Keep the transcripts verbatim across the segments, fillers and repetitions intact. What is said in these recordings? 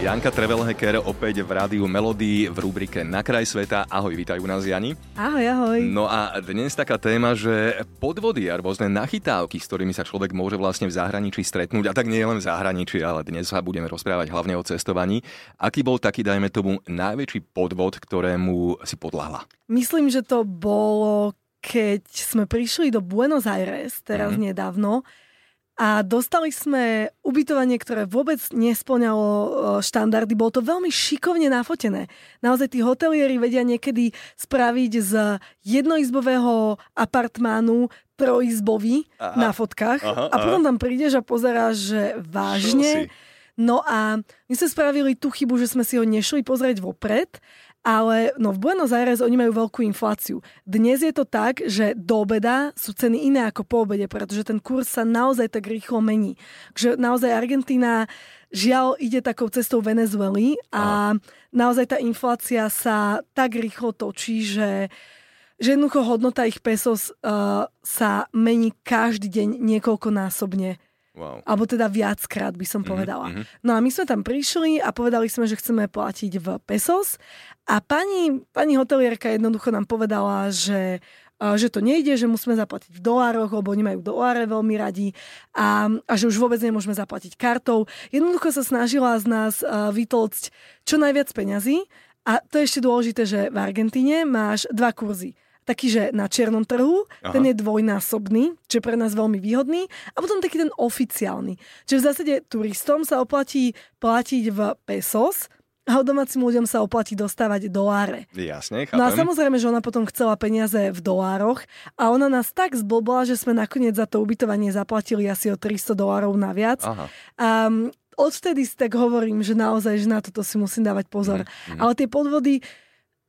Janka Travelhacker opäť v rádiu Melody v rubrike Na kraj sveta. Ahoj, vítaj u nás, Jani. Ahoj, ahoj. No a dnes taká téma, že podvody a rôzne nachytávky, s ktorými sa človek môže vlastne v zahraničí stretnúť. A tak nie len v zahraničí, ale dnes sa budeme rozprávať hlavne o cestovaní. Aký bol taký, dajme tomu, najväčší podvod, ktorému si podľahla? Myslím, že to bolo, keď sme prišli do Buenos Aires teraz mm. nedávno. A dostali sme ubytovanie, ktoré vôbec nesplňalo štandardy. Bolo to veľmi šikovne nafotené. Naozaj tí hotelieri vedia niekedy spraviť z jednoizbového apartmánu trojizbový aha. na fotkách. Aha, aha. A potom tam prídeš a pozeráš, že vážne. No a my sme spravili tú chybu, že sme si ho nešli pozrieť vopred. Ale no, v Buenos Aires oni majú veľkú infláciu. Dnes je to tak, že do obeda sú ceny iné ako po obede, pretože ten kurz sa naozaj tak rýchlo mení. Takže naozaj Argentína žiaľ ide takou cestou Venezuely a naozaj tá inflácia sa tak rýchlo točí, že, že jednoducho hodnota ich pesos uh, sa mení každý deň niekoľkonásobne. Wow. Alebo teda viackrát by som povedala. Mm-hmm. No a my sme tam prišli a povedali sme, že chceme platiť v pesos a pani, pani hotelierka jednoducho nám povedala, že, že to nejde, že musíme zaplatiť v dolároch, lebo oni majú doláre veľmi radi a, a že už vôbec nemôžeme zaplatiť kartou. Jednoducho sa snažila z nás vytlcť čo najviac peňazí a to je ešte dôležité, že v Argentíne máš dva kurzy. Taký, že na čiernom trhu, aha. ten je dvojnásobný, čo je pre nás veľmi výhodný, a potom taký ten oficiálny. Čiže v zásade turistom sa oplatí platiť v pesos a domácim ľuďom sa oplatí dostávať doláre. Jasne, chápem. No a samozrejme, že ona potom chcela peniaze v dolároch a ona nás tak zblbla, že sme nakoniec za to ubytovanie zaplatili asi o tristo dolárov naviac. Aha. Um, odvtedy si tak hovorím, že naozaj, že na toto si musím dávať pozor. Mm, mm. Ale tie podvody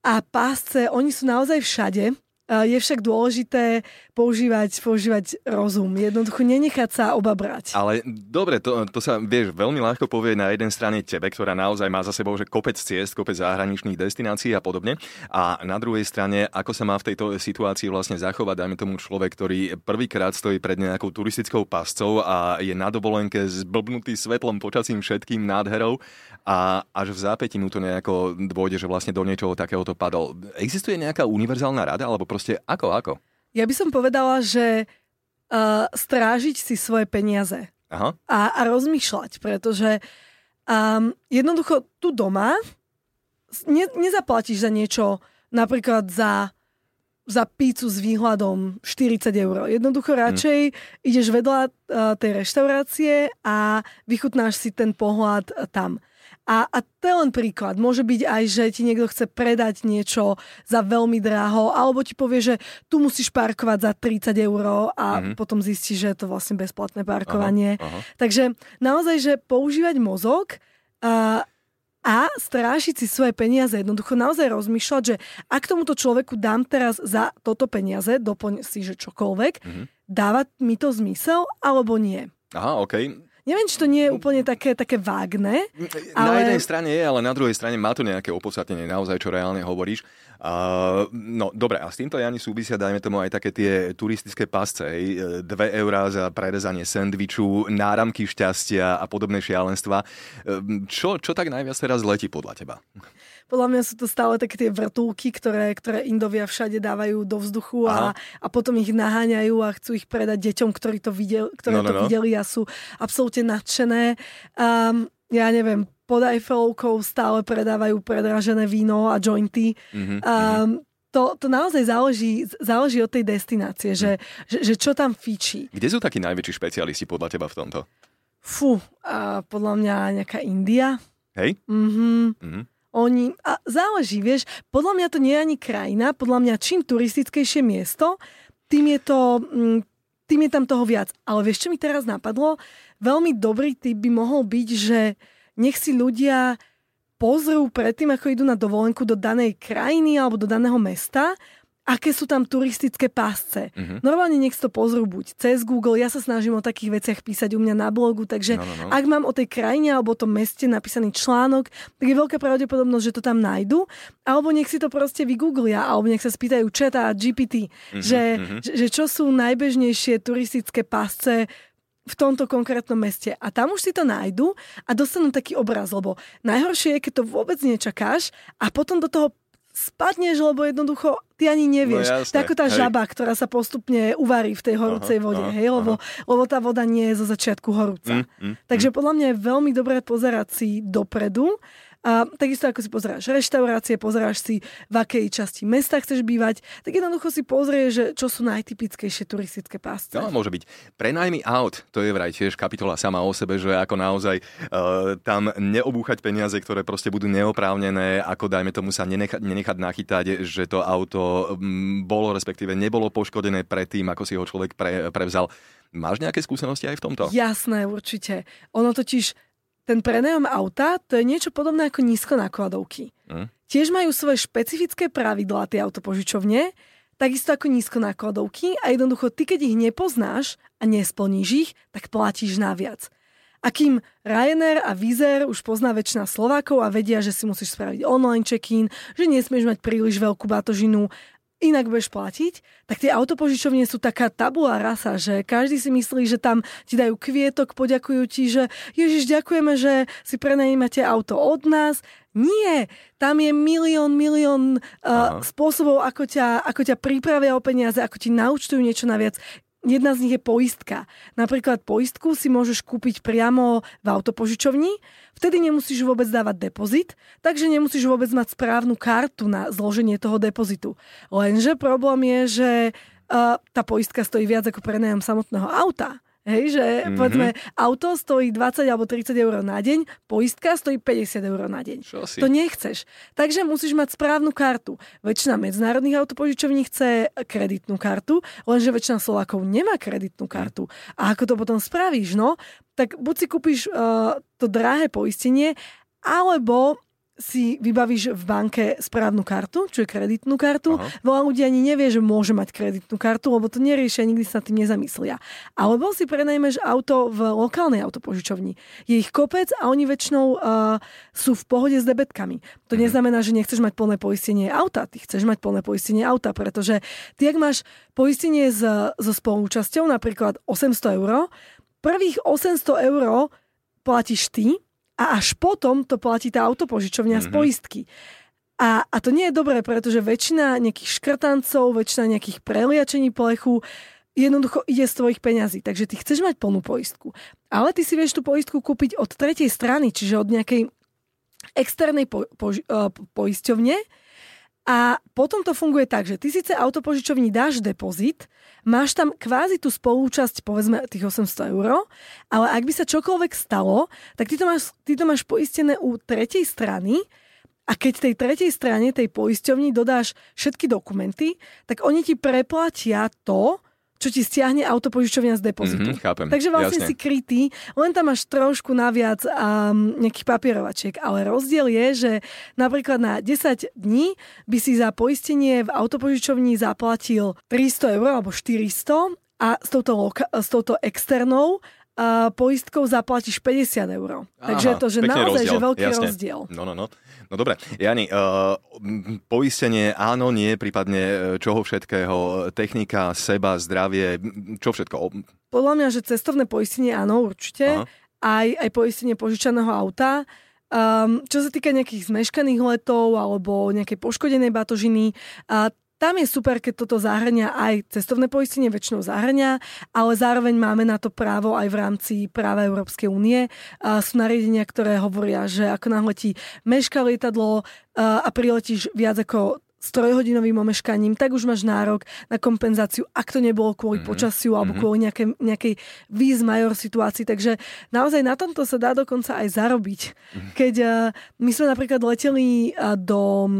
a pásce, oni sú naozaj všade. Je však dôležité používať, používať rozum. Jednoducho nenechať sa obabrať. Ale dobre, to, to sa, vieš, veľmi ľahko povie na jednej strane tebe, ktorá naozaj má za sebou že kopec ciest, kopec zahraničných destinácií a podobne. A na druhej strane, ako sa má v tejto situácii vlastne zachovať, dajme tomu človek, ktorý prvýkrát stojí pred nejakou turistickou pascou a je na dovolenke zblbnutý svetlom, počasím, všetkým, nádherou a až v zápätí mu to nejako dôjde, že vlastne do niečoho takéhoto padol. Existuje nejaká univerzálna rada alebo ako, ako? Ja by som povedala, že uh, strážiť si svoje peniaze. Aha. A, a rozmýšľať, pretože um, jednoducho tu doma ne, nezaplatíš za niečo, napríklad za, za pícu s výhľadom štyridsať eur. Jednoducho radšej hmm. ideš vedľa uh, tej reštaurácie a vychutnáš si ten pohľad uh, tam. A, a to je len príklad. Môže byť aj, že ti niekto chce predať niečo za veľmi draho, alebo ti povie, že tu musíš parkovať za tridsať eur a mm-hmm. potom zistíš, že je to vlastne bezplatné parkovanie. Aha, aha. Takže naozaj, že používať mozog a, a strážiť si svoje peniaze. Jednoducho naozaj rozmýšľať, že ak tomuto človeku dám teraz za toto peniaze, doplň si, že čokoľvek, mm-hmm. dáva mi to zmysel, alebo nie. Aha, okej. Okay. Neviem, či to nie je úplne také, také vágne. Ale... Na jednej strane je, ale na druhej strane má to nejaké opodstatnenie, naozaj, čo reálne hovoríš. Uh, no, dobre, a s týmto, Jani, súvisia, dajme tomu, aj také tie turistické pasce. dve eurá za prerezanie sendviču, náramky šťastia a podobné šialenstva. Čo, čo tak najviac teraz letí podľa teba? Podľa mňa sú to stále také tie vrtulky, ktoré, ktoré Indovia všade dávajú do vzduchu a, a potom ich naháňajú a chcú ich predať deťom, ktorí to videli, ktoré no, no, to videli a sú absolútne nadšené. Um, ja neviem, pod Eiffelovkou stále predávajú predražené víno a jointy. Mm-hmm, um, mm-hmm. To, to naozaj záleží, záleží od tej destinácie, mm. že, že, že čo tam fíči. Kde sú takí najväčší špecialisti podľa teba v tomto? Fú, uh, podľa mňa nejaká India. Hej? Mhm. Mm-hmm. Oni, a záleží, vieš, podľa mňa to nie je ani krajina, podľa mňa čím turistickejšie miesto, tým je to, tým je tam toho viac. Ale vieš, čo mi teraz napadlo? Veľmi dobrý tip by mohol byť, že nech si ľudia pozrú predtým, ako idú na dovolenku do danej krajiny alebo do daného mesta a aké sú tam turistické pásce. Uh-huh. Normálne nech si to pozrú buď cez Google, ja sa snažím o takých veciach písať u mňa na blogu, takže no, no, no. ak mám o tej krajine alebo o tom meste napísaný článok, tak je veľká pravdepodobnosť, že to tam nájdu, alebo nech si to proste vygooglia, alebo nech sa spýtajú chata a G P T, uh-huh, že, uh-huh. že čo sú najbežnejšie turistické pásce v tomto konkrétnom meste. A tam už si to nájdu a dostanú taký obraz, lebo najhoršie je, keď to vôbec nečakáš a potom do toho spadneš, lebo jednoducho ty ani nevieš. No, tak ako tá žaba, hej. ktorá sa postupne uvarí v tej horúcej aha, vode, aha, hej, lebo, lebo tá voda nie je zo začiatku horúca. Mm, mm, Takže mm. podľa mňa je veľmi dobré pozerať si dopredu. A takisto ako si pozeráš reštaurácie, pozeráš si, v akej časti mesta chceš bývať, tak jednoducho si pozrieš, že čo sú najtypickejšie turistické pásce. No, môže byť. Prenajmy aut, to je vraj tiež kapitola sama o sebe, že ako naozaj uh, tam neobúchať peniaze, ktoré proste budú neoprávnené, ako dajme tomu sa nenechať, nenechať nachytať, že to auto bolo, respektíve nebolo poškodené predtým, ako si ho človek pre, prevzal. Máš nejaké skúsenosti aj v tomto? Jasné, určite. Ono totiž... Ten prenajom auta, to je niečo podobné ako nízkonákladovky. Mm. Tiež majú svoje špecifické pravidlá tie autopožičovne, takisto ako nízkonákladovky a jednoducho ty, keď ich nepoznáš a nesplníš ich, tak platíš naviac. A kým Ryanair a Wieser už pozná väčšina Slovákov a vedia, že si musíš spraviť online check-in, že nesmieš mať príliš veľkú batožinu, inak budeš platiť, tak tie autopožičovne sú taká tabula rasa, že každý si myslí, že tam ti dajú kvietok, poďakujú ti, že Ježiš, ďakujeme, že si prenajímate auto od nás. Nie, tam je milión, milión uh, spôsobov, ako ťa, ako ťa pripravia o peniaze, ako ti naučtujú niečo naviac. Jedna z nich je poistka. Napríklad poistku si môžeš kúpiť priamo v autopožičovni, vtedy nemusíš vôbec dávať depozit, takže nemusíš vôbec mať správnu kartu na zloženie toho depozitu. Lenže problém je, že uh, tá poistka stojí viac ako prenajom samotného auta. Hej, že mm-hmm. povedzme, auto stojí dvadsať alebo tridsať eur na deň, poistka stojí päťdesiat eur na deň. To nechceš. Takže musíš mať správnu kartu. Väčšina medzinárodných autopožičovní chce kreditnú kartu, lenže väčšina Slovákov nemá kreditnú kartu. A ako to potom spravíš, no? Tak buď si kúpiš uh, to drahé poistenie, alebo si vybavíš v banke správnu kartu, čo je kreditnú kartu. Aha. Veľa ľudí ani nevie, že môže mať kreditnú kartu, lebo to neriešia, nikdy sa tým nezamyslia. Alebo si prenajmeš auto v lokálnej autopožičovni. Je ich kopec a oni väčšinou uh, sú v pohode s debetkami. To mhm. neznamená, že nechceš mať plné poistenie auta. Ty chceš mať plné poistenie auta, pretože ty, ak máš poistenie so spolúčasťou, napríklad osemsto eur, prvých osemsto eur platíš ty, a až potom to platí tá autopožičovňa mm-hmm. z poistky. A, a to nie je dobré, pretože väčšina nejakých škrtancov, väčšina nejakých preliačení plechu jednoducho ide z tvojich peňazí. Takže ty chceš mať plnú poistku. Ale ty si vieš tú poistku kúpiť od tretej strany, čiže od nejakej externej po, po, po, poisťovne. A potom to funguje tak, že ty síce autopožičovni dáš depozit, máš tam kvázi tú spolúčasť, povedzme tých osemsto eur, ale ak by sa čokoľvek stalo, tak ty to máš, ty to máš poistené u tretej strany a keď tej tretej strane, tej poisťovni dodáš všetky dokumenty, tak oni ti preplatia to, čo ti stiahne autopožičovňa z depozitu. Mm-hmm, chápem. Takže vlastne Jasne. si krytý, len tam máš trošku naviac um, nejakých papierovačiek. Ale rozdiel je, že napríklad na desať dní by si za poistenie v autopožičovni zaplatil tristo eur alebo štyristo a s touto, loka- s touto externou uh, poistkou zaplatíš päťdesiat eur. Takže Aha, to, že naozaj rozdiel. Že veľký Jasne. rozdiel. No, no, no. No dobre, Jani, uh, poistenie áno, nie, prípadne čoho všetkého, technika, seba, zdravie, čo všetko? Podľa mňa, že cestovné poistenie áno, určite, aj, aj poistenie požičaného auta. Um, čo sa týka nejakých zmeškaných letov alebo nejakej poškodenej batožiny, uh, tam je super, keď toto zahrania aj cestovné poistenie, väčšinou zahrania, ale zároveň máme na to právo aj v rámci práva Európskej únie. Sú nariadenia, ktoré hovoria, že ako náhle ti meška lietadlo a priletíš viac ako s trojhodinovým omeškaním, tak už máš nárok na kompenzáciu, ak to nebolo kvôli mm-hmm. počasiu alebo mm-hmm. kvôli nejakej, nejakej vis major situácii. Takže naozaj na tomto sa dá dokonca aj zarobiť. Keď my sme napríklad leteli do...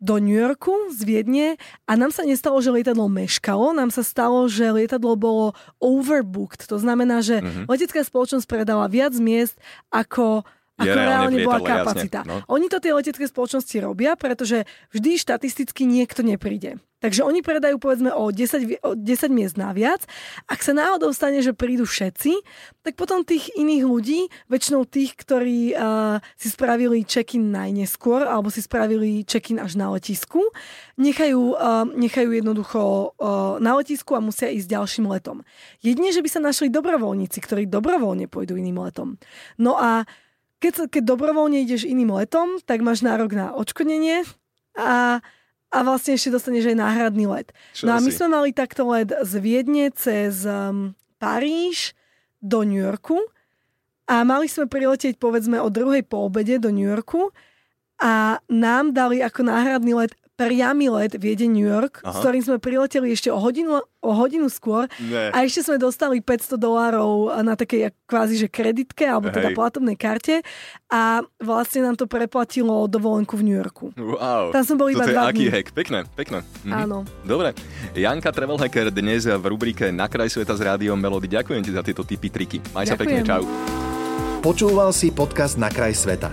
do New Yorku z Viedne a nám sa nestalo, že lietadlo meškalo, nám sa stalo, že lietadlo bolo overbooked. To znamená, že mm-hmm. letecká spoločnosť predala viac miest, ako ako reálne bola kapacita. No. Oni to tie letecké spoločnosti robia, pretože vždy štatisticky niekto nepríde. Takže oni predajú povedzme o desať, o desať miest naviac. Ak sa náhodou stane, že prídu všetci, tak potom tých iných ľudí, väčšinou tých, ktorí uh, si spravili check-in najneskôr alebo si spravili check-in až na letisku, nechajú, uh, nechajú jednoducho uh, na letisku a musia ísť ďalším letom. Jedine, že by sa našli dobrovoľníci, ktorí dobrovoľne pôjdu iným letom. No a keď, keď dobrovoľne ideš iným letom, tak máš nárok na odškodnenie a A vlastne ešte dostaneš aj náhradný let. Čo no a my si? Sme mali takto let z Viedne cez um, Paríž do New Yorku a mali sme priletieť povedzme o druhej po obede do New Yorku a nám dali ako náhradný let priamy let Viedeň New York, aha, s ktorým sme prileteli ešte o hodinu, o hodinu skôr. Ne. A ešte sme dostali päťsto dolárov na takej kvázi, že kreditke alebo teda platobnej karte a vlastne nám to preplatilo dovolenku v New Yorku. Wow. Tam som bol iba dva dní. Aký hack. Pekné, pekné. Mhm. Áno. Dobre. Janka Travelhacker dnes v rubrike Na kraj sveta s rádiom Melody. Ďakujem ti za tieto tipy, triky. Maj sa pekne, čau. Počúval si podcast Na kraj sveta.